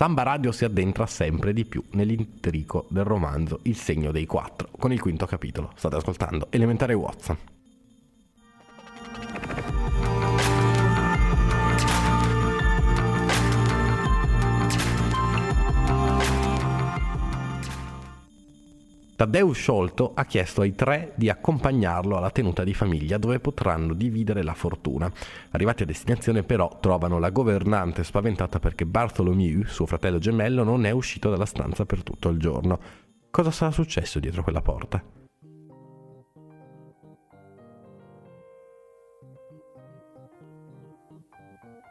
Samba Radio si addentra sempre di più nell'intrico del romanzo Il Segno dei Quattro, con il quinto capitolo. State ascoltando Elementare Watson. Thaddeus Sholto ha chiesto ai tre di accompagnarlo alla tenuta di famiglia dove potranno dividere la fortuna. Arrivati a destinazione però trovano la governante spaventata perché Bartholomew, suo fratello gemello, non è uscito dalla stanza per tutto il giorno. Cosa sarà successo dietro quella porta?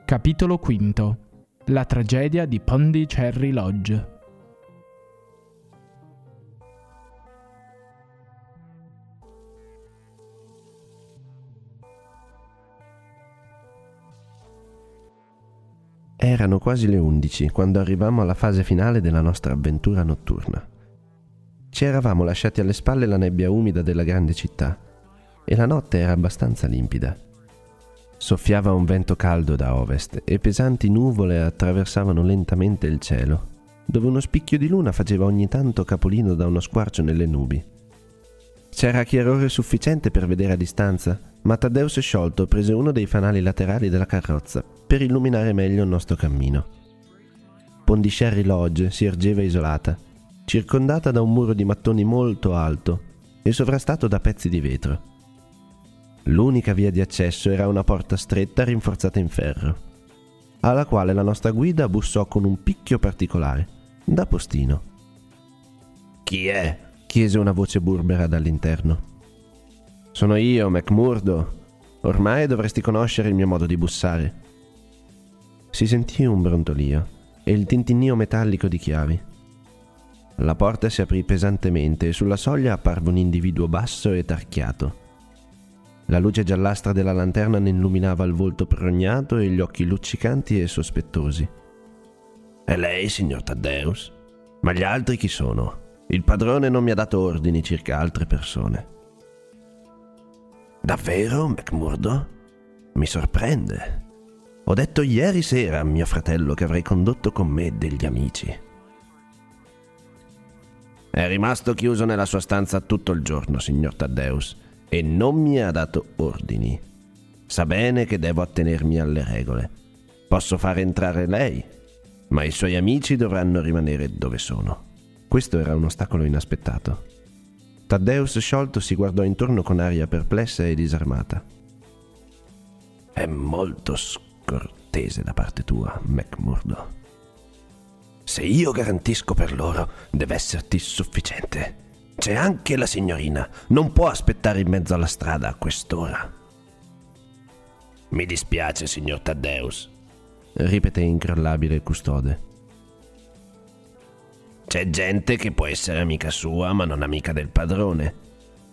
Capitolo quinto. La tragedia di Pondicherry Lodge. Erano quasi le 11 quando arrivammo alla fase finale della nostra avventura notturna. Ci eravamo lasciati alle spalle la nebbia umida della grande città e la notte era abbastanza limpida. Soffiava un vento caldo da ovest e pesanti nuvole attraversavano lentamente il cielo, dove uno spicchio di luna faceva ogni tanto capolino da uno squarcio nelle nubi. C'era chiarore sufficiente per vedere a distanza, ma Thaddeus Sholto prese uno dei fanali laterali della carrozza per illuminare meglio il nostro cammino. Pondicherry Lodge si ergeva isolata, circondata da un muro di mattoni molto alto e sovrastato da pezzi di vetro. L'unica via di accesso era una porta stretta rinforzata in ferro, alla quale la nostra guida bussò con un picchio particolare, da postino. «Chi è?» chiese una voce burbera dall'interno. «Sono io, McMurdo. Ormai dovresti conoscere il mio modo di bussare». Si sentì un brontolio e il tintinnio metallico di chiavi. La porta si aprì pesantemente e sulla soglia apparve un individuo basso e tarchiato. La luce giallastra della lanterna ne illuminava il volto prognato e gli occhi luccicanti e sospettosi. «È lei, signor Thaddeus? Ma gli altri chi sono? Il padrone non mi ha dato ordini circa altre persone». «Davvero, McMurdo? Mi sorprende. Ho detto ieri sera a mio fratello che avrei condotto con me degli amici». «È rimasto chiuso nella sua stanza tutto il giorno, signor Thaddeus, e non mi ha dato ordini. Sa bene che devo attenermi alle regole. Posso far entrare lei, ma i suoi amici dovranno rimanere dove sono». Questo era un ostacolo inaspettato. Thaddeus Sholto si guardò intorno con aria perplessa e disarmata. «È molto scortese da parte tua, McMurdo. Se io garantisco per loro, deve esserti sufficiente. C'è anche la signorina, non può aspettare in mezzo alla strada a quest'ora». «Mi dispiace, signor Thaddeus», ripeté incrollabile il custode. «C'è gente che può essere amica sua ma non amica del padrone.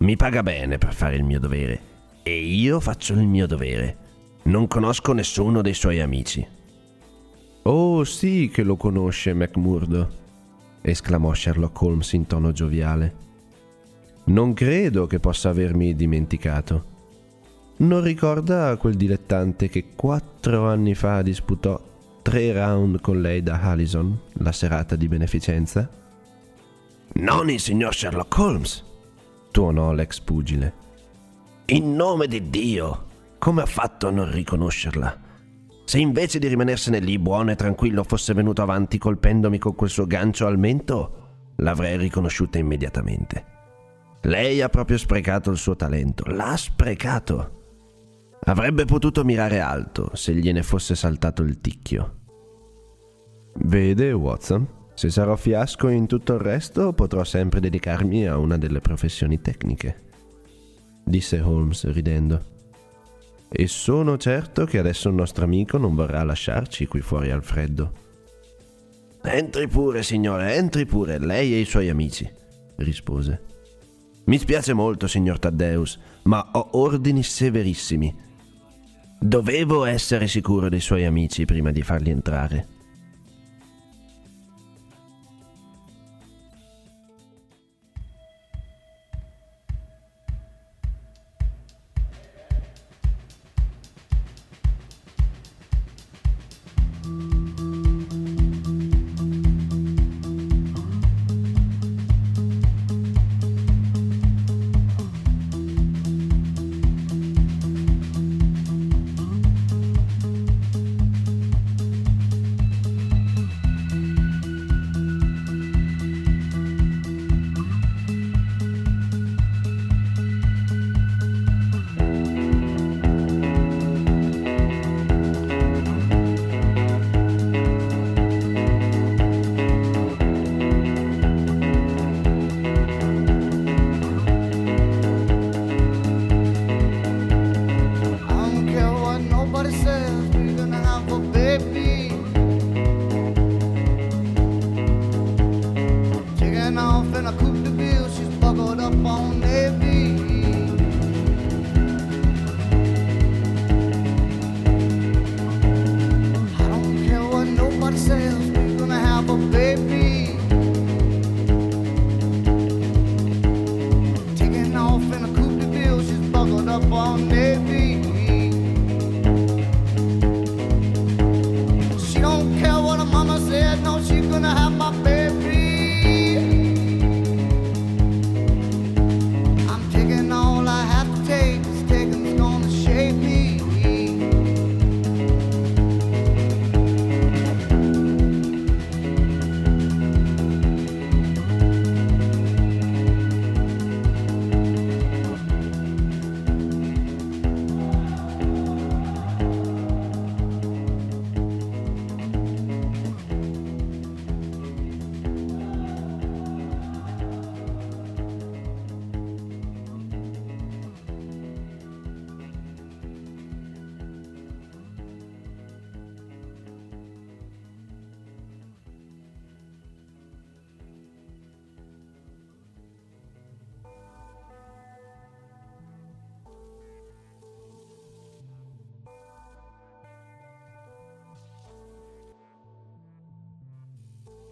Mi paga bene per fare il mio dovere e io faccio il mio dovere. Non conosco nessuno dei suoi amici». «Oh sì che lo conosce, McMurdo», esclamò Sherlock Holmes in tono gioviale. «Non credo che possa avermi dimenticato. Non ricorda quel dilettante che 4 anni fa disputò 3 round con lei da Allison, la serata di beneficenza?» «Non il signor Sherlock Holmes», tuonò l'ex pugile. «In nome di Dio, come ha fatto a non riconoscerla? Se invece di rimanersene lì buono e tranquillo fosse venuto avanti colpendomi con quel suo gancio al mento, l'avrei riconosciuta immediatamente. Lei ha proprio sprecato il suo talento, l'ha sprecato. Avrebbe potuto mirare alto se gliene fosse saltato il ticchio». «Vede, Watson, se sarò fiasco in tutto il resto potrò sempre dedicarmi a una delle professioni tecniche», disse Holmes ridendo. «E sono certo che adesso il nostro amico non vorrà lasciarci qui fuori al freddo». «Entri pure, signore, entri pure, lei e i suoi amici», rispose. «Mi spiace molto, signor Thaddeus, ma ho ordini severissimi. Dovevo essere sicuro dei suoi amici prima di farli entrare».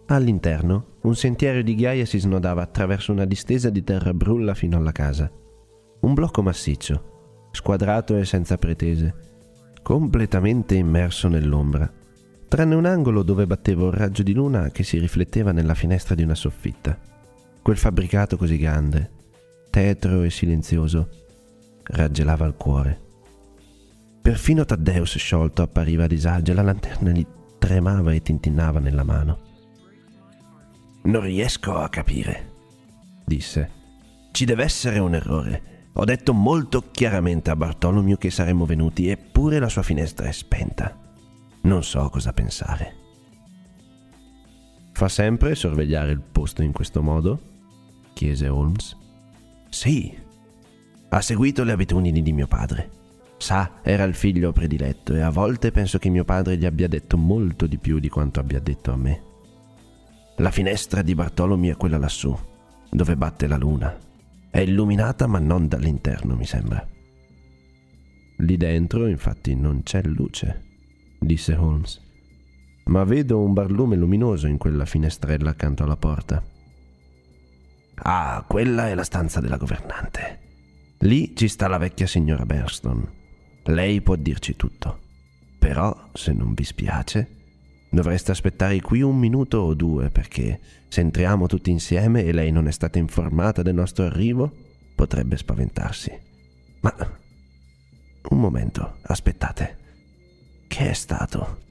All'interno, un sentiero di ghiaia si snodava attraverso una distesa di terra brulla fino alla casa. Un blocco massiccio, squadrato e senza pretese, completamente immerso nell'ombra, tranne un angolo dove batteva un raggio di luna che si rifletteva nella finestra di una soffitta. Quel fabbricato così grande, tetro e silenzioso, raggelava il cuore. Perfino Thaddeus Sholto appariva a disagio e la lanterna gli tremava e tintinnava nella mano. «Non riesco a capire», disse. «Ci deve essere un errore. Ho detto molto chiaramente a Bartholomew che saremmo venuti, eppure la sua finestra è spenta. Non so cosa pensare». «Fa sempre sorvegliare il posto in questo modo?» chiese Holmes. «Sì. Ha seguito le abitudini di mio padre. Sa, era il figlio prediletto e a volte penso che mio padre gli abbia detto molto di più di quanto abbia detto a me. La finestra di Bartholomew è quella lassù, dove batte la luna. È illuminata ma non dall'interno, mi sembra». «Lì dentro, infatti, non c'è luce», disse Holmes. «Ma vedo un barlume luminoso in quella finestrella accanto alla porta». «Ah, quella è la stanza della governante. Lì ci sta la vecchia signora Bernstone. Lei può dirci tutto. Però, se non vi spiace, dovreste aspettare qui un minuto o due, perché se entriamo tutti insieme e lei non è stata informata del nostro arrivo, potrebbe spaventarsi. Ma un momento, aspettate. Che è stato?»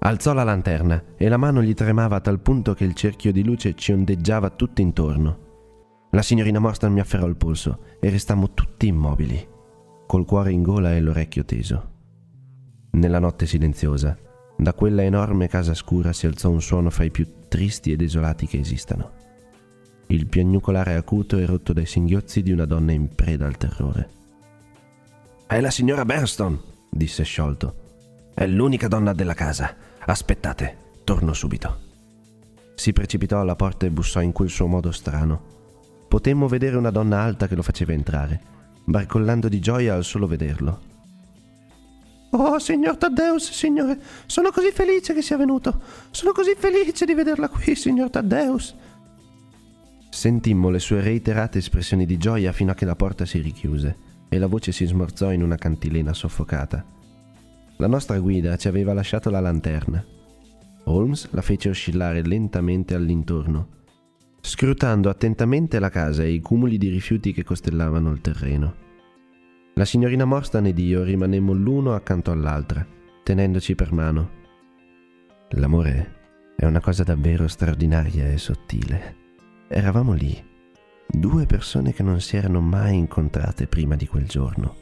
Alzò la lanterna e la mano gli tremava a tal punto che il cerchio di luce ci ondeggiava tutto intorno. La signorina Morstan mi afferrò il polso e restammo tutti immobili, col cuore in gola e l'orecchio teso. Nella notte silenziosa, da quella enorme casa scura si alzò un suono fra i più tristi e desolati che esistano. Il piagnucolare acuto e rotto dai singhiozzi di una donna in preda al terrore. «È la signora Bernstone», disse Sholto. «È l'unica donna della casa. Aspettate, torno subito». Si precipitò alla porta e bussò in quel suo modo strano. Potemmo vedere una donna alta che lo faceva entrare, barcollando di gioia al solo vederlo. «Oh, signor Thaddeus, signore, sono così felice che sia venuto. Sono così felice di vederla qui, signor Thaddeus». Sentimmo le sue reiterate espressioni di gioia fino a che la porta si richiuse e la voce si smorzò in una cantilena soffocata. La nostra guida ci aveva lasciato la lanterna. Holmes la fece oscillare lentamente all'intorno, scrutando attentamente la casa e i cumuli di rifiuti che costellavano il terreno. La signorina Morstan ed io rimanemmo l'uno accanto all'altra, tenendoci per mano. L'amore È una cosa davvero straordinaria e sottile. Eravamo lì, due persone che non si erano mai incontrate prima di quel giorno.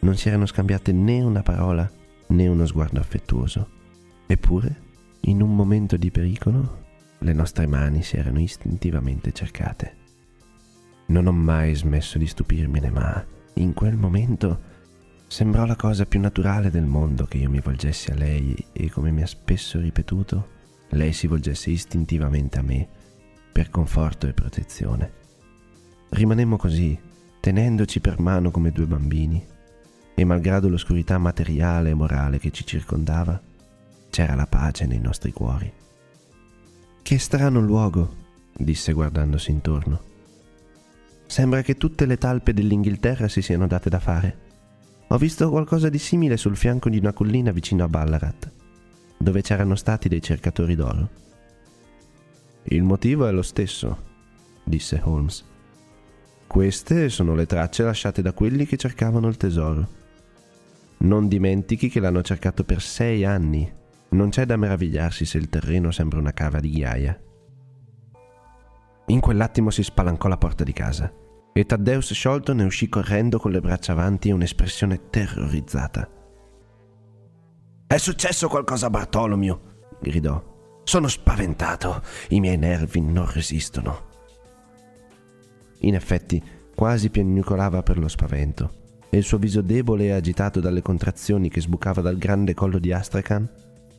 Non si erano scambiate né una parola né uno sguardo affettuoso. Eppure, in un momento di pericolo, le nostre mani si erano istintivamente cercate. Non ho mai smesso di stupirmene, ma in quel momento sembrò la cosa più naturale del mondo che io mi volgessi a lei e, come mi ha spesso ripetuto, lei si volgesse istintivamente a me per conforto e protezione. Rimanemmo così, tenendoci per mano come due bambini, e malgrado l'oscurità materiale e morale che ci circondava, c'era la pace nei nostri cuori. «Che strano luogo», disse guardandosi intorno. «Sembra che tutte le talpe dell'Inghilterra si siano date da fare. Ho visto qualcosa di simile sul fianco di una collina vicino a Ballarat, dove c'erano stati dei cercatori d'oro». «Il motivo è lo stesso», disse Holmes. «Queste sono le tracce lasciate da quelli che cercavano il tesoro. Non dimentichi che l'hanno cercato per 6 anni. Non c'è da meravigliarsi se il terreno sembra una cava di ghiaia». In quell'attimo si spalancò la porta di casa e Thaddeus Sholto ne uscì correndo con le braccia avanti e un'espressione terrorizzata. «È successo qualcosa a Bartholomew!» gridò. «Sono spaventato, i miei nervi non resistono». In effetti, quasi piagnucolava per lo spavento e il suo viso debole e agitato dalle contrazioni che sbucava dal grande collo di Astrakhan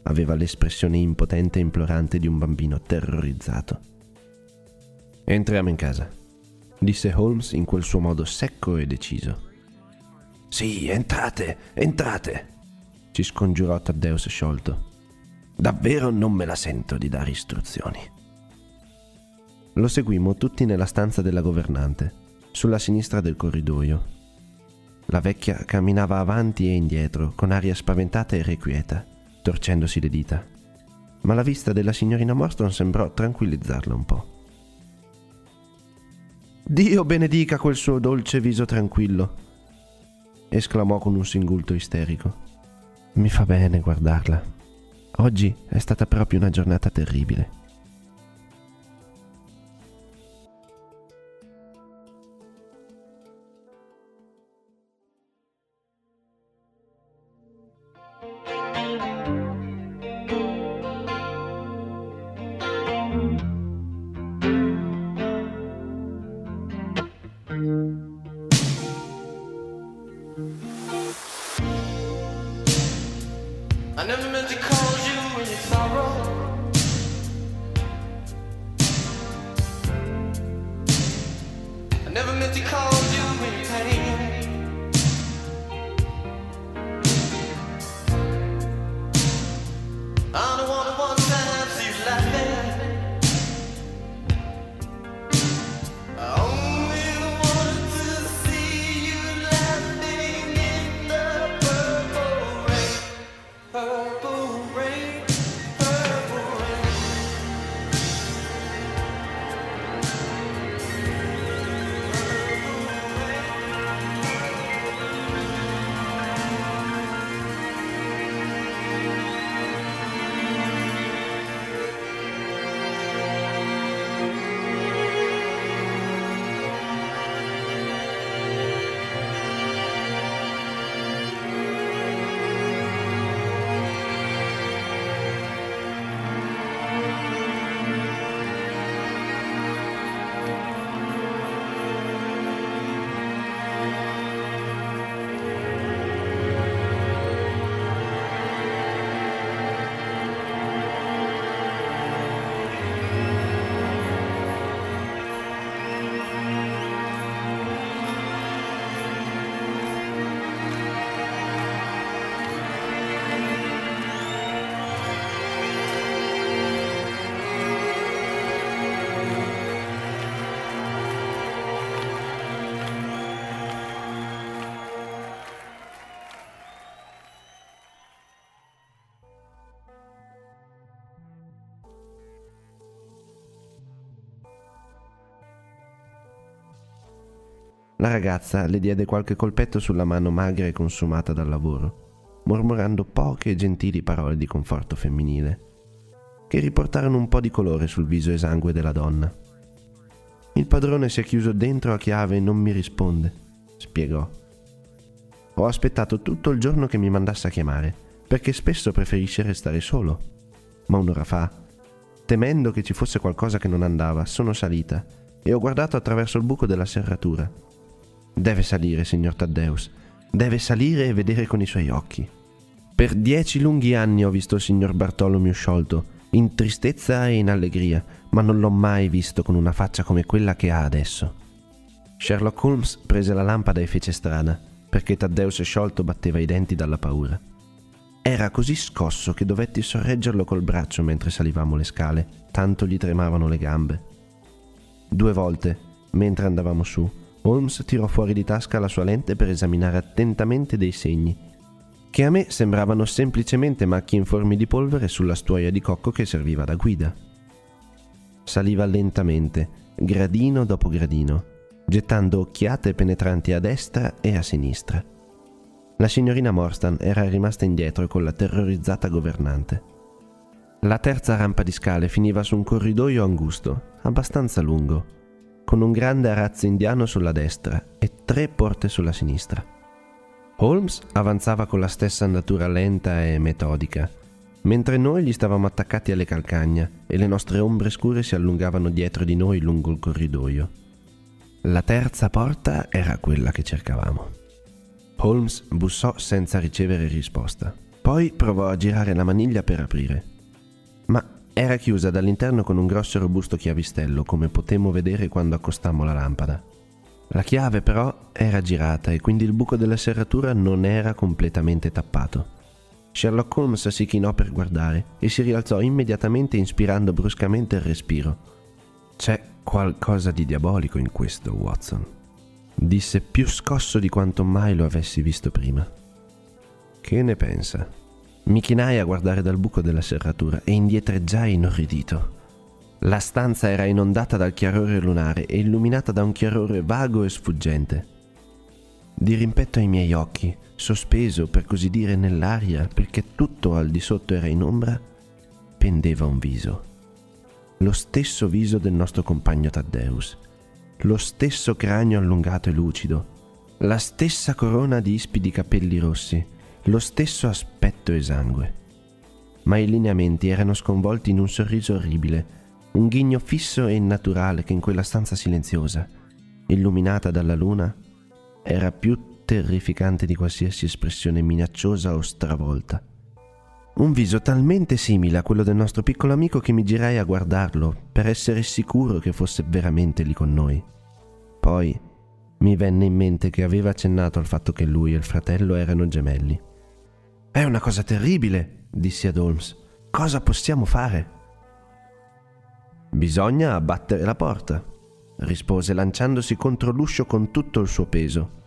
aveva l'espressione impotente e implorante di un bambino terrorizzato. «Entriamo in casa», disse Holmes in quel suo modo secco e deciso. «Sì, entrate, entrate», ci scongiurò Thaddeus Sholto. «Davvero non me la sento di dare istruzioni». Lo seguimmo tutti nella stanza della governante, sulla sinistra del corridoio. La vecchia camminava avanti e indietro, con aria spaventata e irrequieta, torcendosi le dita, ma la vista della signorina Morstan sembrò tranquillizzarla un po'. «Dio benedica quel suo dolce viso tranquillo!» esclamò con un singulto isterico. «Mi fa bene guardarla. Oggi è stata proprio una giornata terribile». I never meant to call you in your sorrow. I never meant to call you in your pain. I'm the one who wants to have you laughing. I only wanted to see you laughing in the purple rain. La ragazza le diede qualche colpetto sulla mano magra e consumata dal lavoro, mormorando poche e gentili parole di conforto femminile. che riportarono un po' di colore sul viso esangue della donna. Il padrone si è chiuso dentro a chiave e non mi risponde, spiegò. Ho aspettato tutto il giorno che mi mandasse a chiamare, perché spesso preferisce restare solo. Ma un'ora fa, temendo che ci fosse qualcosa che non andava, sono salita e ho guardato attraverso il buco della serratura. Deve salire, signor Thaddeus, deve salire e vedere con i suoi occhi. Per 10 lunghi anni ho visto il signor Bartholomew Sholto, in tristezza e in allegria, ma non l'ho mai visto con una faccia come quella che ha adesso. Sherlock Holmes prese la lampada e fece strada, perché Thaddeus Sholto batteva i denti dalla paura. Era così scosso che dovetti sorreggerlo col braccio mentre salivamo le scale, tanto gli tremavano le gambe. 2 volte, mentre andavamo su, Holmes tirò fuori di tasca la sua lente per esaminare attentamente dei segni, che a me sembravano semplicemente macchie informi di polvere sulla stuoia di cocco che serviva da guida. Saliva lentamente, gradino dopo gradino, gettando occhiate penetranti a destra e a sinistra. La signorina Morstan era rimasta indietro con la terrorizzata governante. La terza rampa di scale finiva su un corridoio angusto, abbastanza lungo, con un grande arazzo indiano sulla destra e 3 porte sulla sinistra. Holmes avanzava con la stessa andatura lenta e metodica, mentre noi gli stavamo attaccati alle calcagna e le nostre ombre scure si allungavano dietro di noi lungo il corridoio. La terza porta era quella che cercavamo. Holmes bussò senza ricevere risposta. Poi provò a girare la maniglia per aprire, ma era chiusa dall'interno con un grosso e robusto chiavistello, come potemmo vedere quando accostammo la lampada. La chiave però era girata e quindi il buco della serratura non era completamente tappato. Sherlock Holmes si chinò per guardare e si rialzò immediatamente inspirando bruscamente il respiro. «C'è qualcosa di diabolico in questo, Watson», disse più scosso di quanto mai lo avessi visto prima. «Che ne pensa?» Mi chinai a guardare dal buco della serratura e indietreggiai inorridito. La stanza era inondata dal chiarore lunare e illuminata da un chiarore vago e sfuggente. Dirimpetto ai miei occhi, sospeso per così dire nell'aria, perché tutto al di sotto era in ombra, pendeva un viso. Lo stesso viso del nostro compagno Thaddeus, lo stesso cranio allungato e lucido, la stessa corona di ispidi capelli rossi, lo stesso aspetto esangue. Ma i lineamenti erano sconvolti in un sorriso orribile, un ghigno fisso e innaturale che in quella stanza silenziosa, illuminata dalla luna, era più terrificante di qualsiasi espressione minacciosa o stravolta. Un viso talmente simile a quello del nostro piccolo amico che mi girai a guardarlo per essere sicuro che fosse veramente lì con noi. Poi mi venne in mente che aveva accennato al fatto che lui e il fratello erano gemelli. «È una cosa terribile», dissi ad Holmes. «Cosa possiamo fare?» «Bisogna abbattere la porta», rispose lanciandosi contro l'uscio con tutto il suo peso.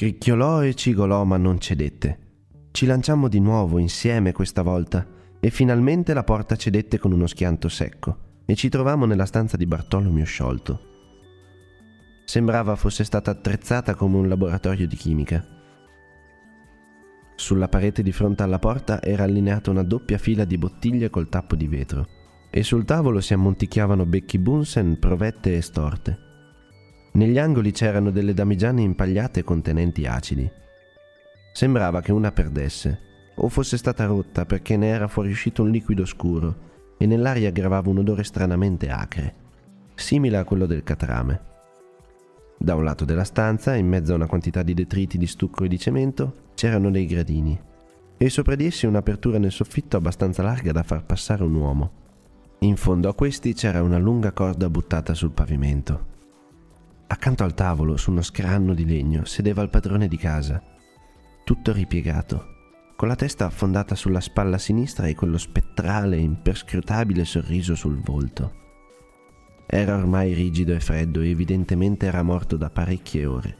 Scricchiolò e cigolò, ma non cedette. Ci lanciammo di nuovo insieme questa volta e finalmente la porta cedette con uno schianto secco e ci trovammo nella stanza di Bartholomew Sholto. Sembrava fosse stata attrezzata come un laboratorio di chimica. Sulla parete di fronte alla porta era allineata una doppia fila di bottiglie col tappo di vetro e sul tavolo si ammonticchiavano becchi Bunsen, provette e storte. Negli angoli c'erano delle damigiane impagliate contenenti acidi. Sembrava che una perdesse o fosse stata rotta, perché ne era fuoriuscito un liquido scuro e nell'aria gravava un odore stranamente acre, simile a quello del catrame. Da un lato della stanza, in mezzo a una quantità di detriti di stucco e di cemento, c'erano dei gradini e sopra di essi un'apertura nel soffitto abbastanza larga da far passare un uomo. In fondo a questi c'era una lunga corda buttata sul pavimento. Accanto al tavolo, su uno scranno di legno, sedeva il padrone di casa, tutto ripiegato, con la testa affondata sulla spalla sinistra e quello spettrale e imperscrutabile sorriso sul volto. Era ormai rigido e freddo e evidentemente era morto da parecchie ore.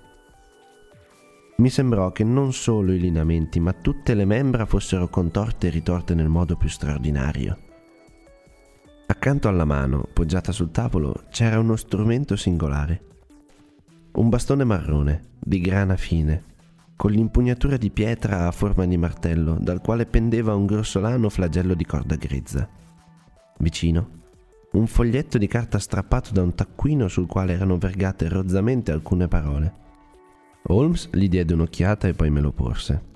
Mi sembrò che non solo i lineamenti, ma tutte le membra fossero contorte e ritorte nel modo più straordinario. Accanto alla mano, poggiata sul tavolo, c'era uno strumento singolare. Un bastone marrone, di grana fine, con l'impugnatura di pietra a forma di martello, dal quale pendeva un grossolano flagello di corda grezza. Vicino, un foglietto di carta strappato da un taccuino sul quale erano vergate rozzamente alcune parole. Holmes gli diede un'occhiata e poi me lo porse.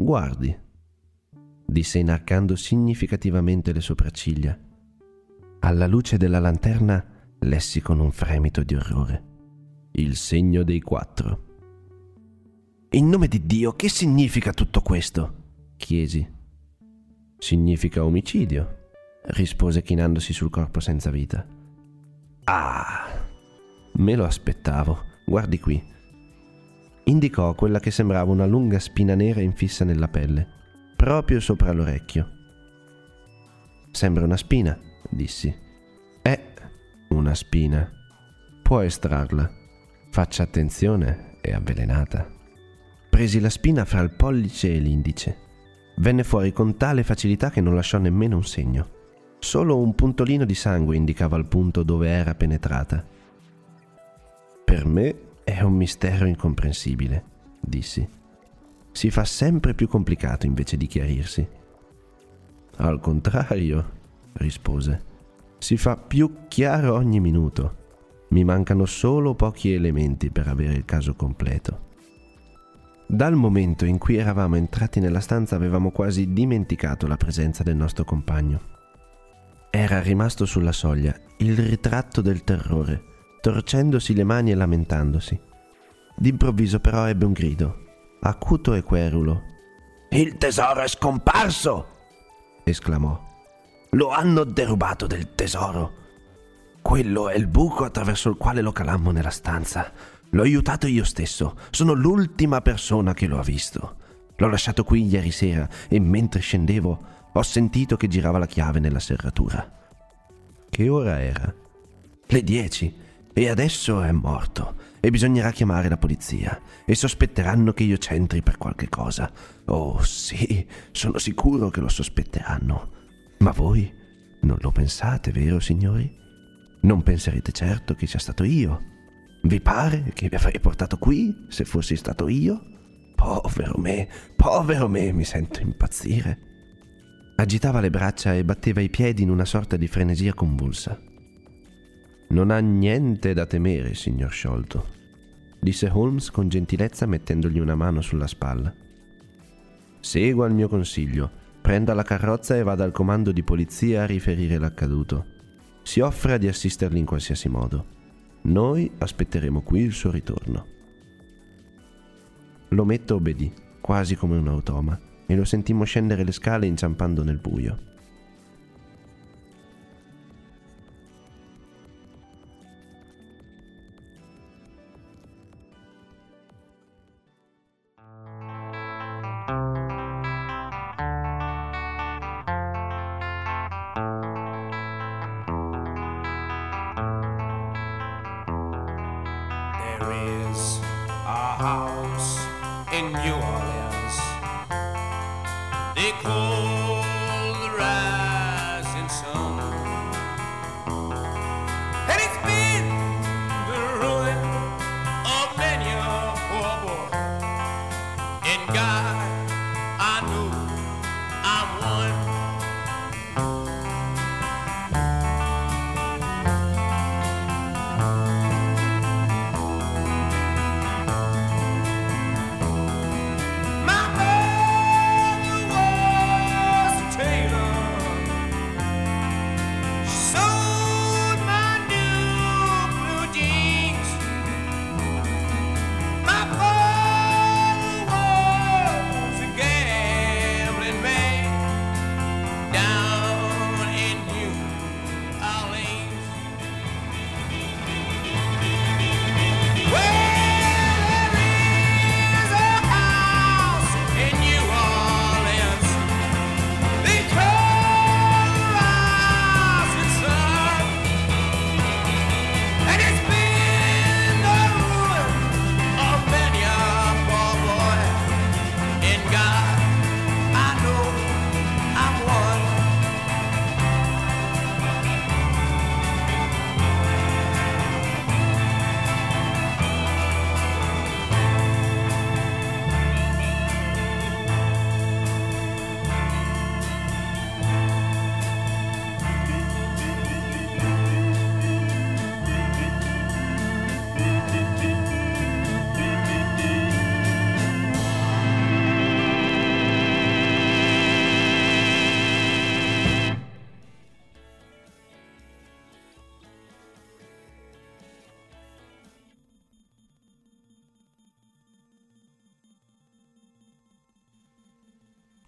Guardi, disse inarcando significativamente le sopracciglia. Alla luce della lanterna lessi con un fremito di orrore: Il Segno dei Quattro. In nome di Dio, che significa tutto questo? Chiesi. Significa omicidio, rispose chinandosi sul corpo senza vita. Ah, me lo aspettavo. Guardi qui. Indicò quella che sembrava una lunga spina nera infissa nella pelle, proprio sopra l'orecchio. Sembra una spina, dissi. È una spina. Può estrarla. Faccia attenzione, è avvelenata. Presi la spina fra il pollice e l'indice. Venne fuori con tale facilità che non lasciò nemmeno un segno. Solo un puntolino di sangue indicava il punto dove era penetrata. Per me è un mistero incomprensibile, dissi. Si fa sempre più complicato invece di chiarirsi. Al contrario, rispose, si fa più chiaro ogni minuto. Mi mancano solo pochi elementi per avere il caso completo. Dal momento in cui eravamo entrati nella stanza avevamo quasi dimenticato la presenza del nostro compagno. Era rimasto sulla soglia, il ritratto del terrore, torcendosi le mani e lamentandosi. D'improvviso però ebbe un grido, acuto e querulo. «Il tesoro è scomparso!» esclamò. «Lo hanno derubato del tesoro! Quello è il buco attraverso il quale lo calammo nella stanza. L'ho aiutato io stesso, sono l'ultima persona che lo ha visto. L'ho lasciato qui ieri sera e mentre scendevo... ho sentito che girava la chiave nella serratura». Che ora era? Le 10. E adesso è morto e bisognerà chiamare la polizia e sospetteranno che io c'entri per qualche cosa. Oh sì, sono sicuro che lo sospetteranno. Ma voi non lo pensate, vero signori? Non penserete certo che sia stato io. Vi pare che vi avrei portato qui se fossi stato io? Povero me, mi sento impazzire. Agitava le braccia e batteva i piedi in una sorta di frenesia convulsa. «Non ha niente da temere, signor Sholto», disse Holmes con gentilezza mettendogli una mano sulla spalla. «Segua il mio consiglio, prenda la carrozza e vada al comando di polizia a riferire l'accaduto. Si offra di assisterli in qualsiasi modo. Noi aspetteremo qui il suo ritorno». L'ometto obbedì, quasi come un automa, e lo sentimmo scendere le scale inciampando nel buio. There is a house in New Orleans. They call the rising sun, and it's been the ruin of many a poor boy. In God, I know I'm one.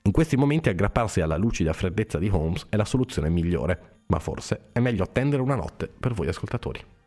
In questi momenti aggrapparsi alla lucida freddezza di Holmes è la soluzione migliore, ma forse è meglio attendere una notte per voi ascoltatori.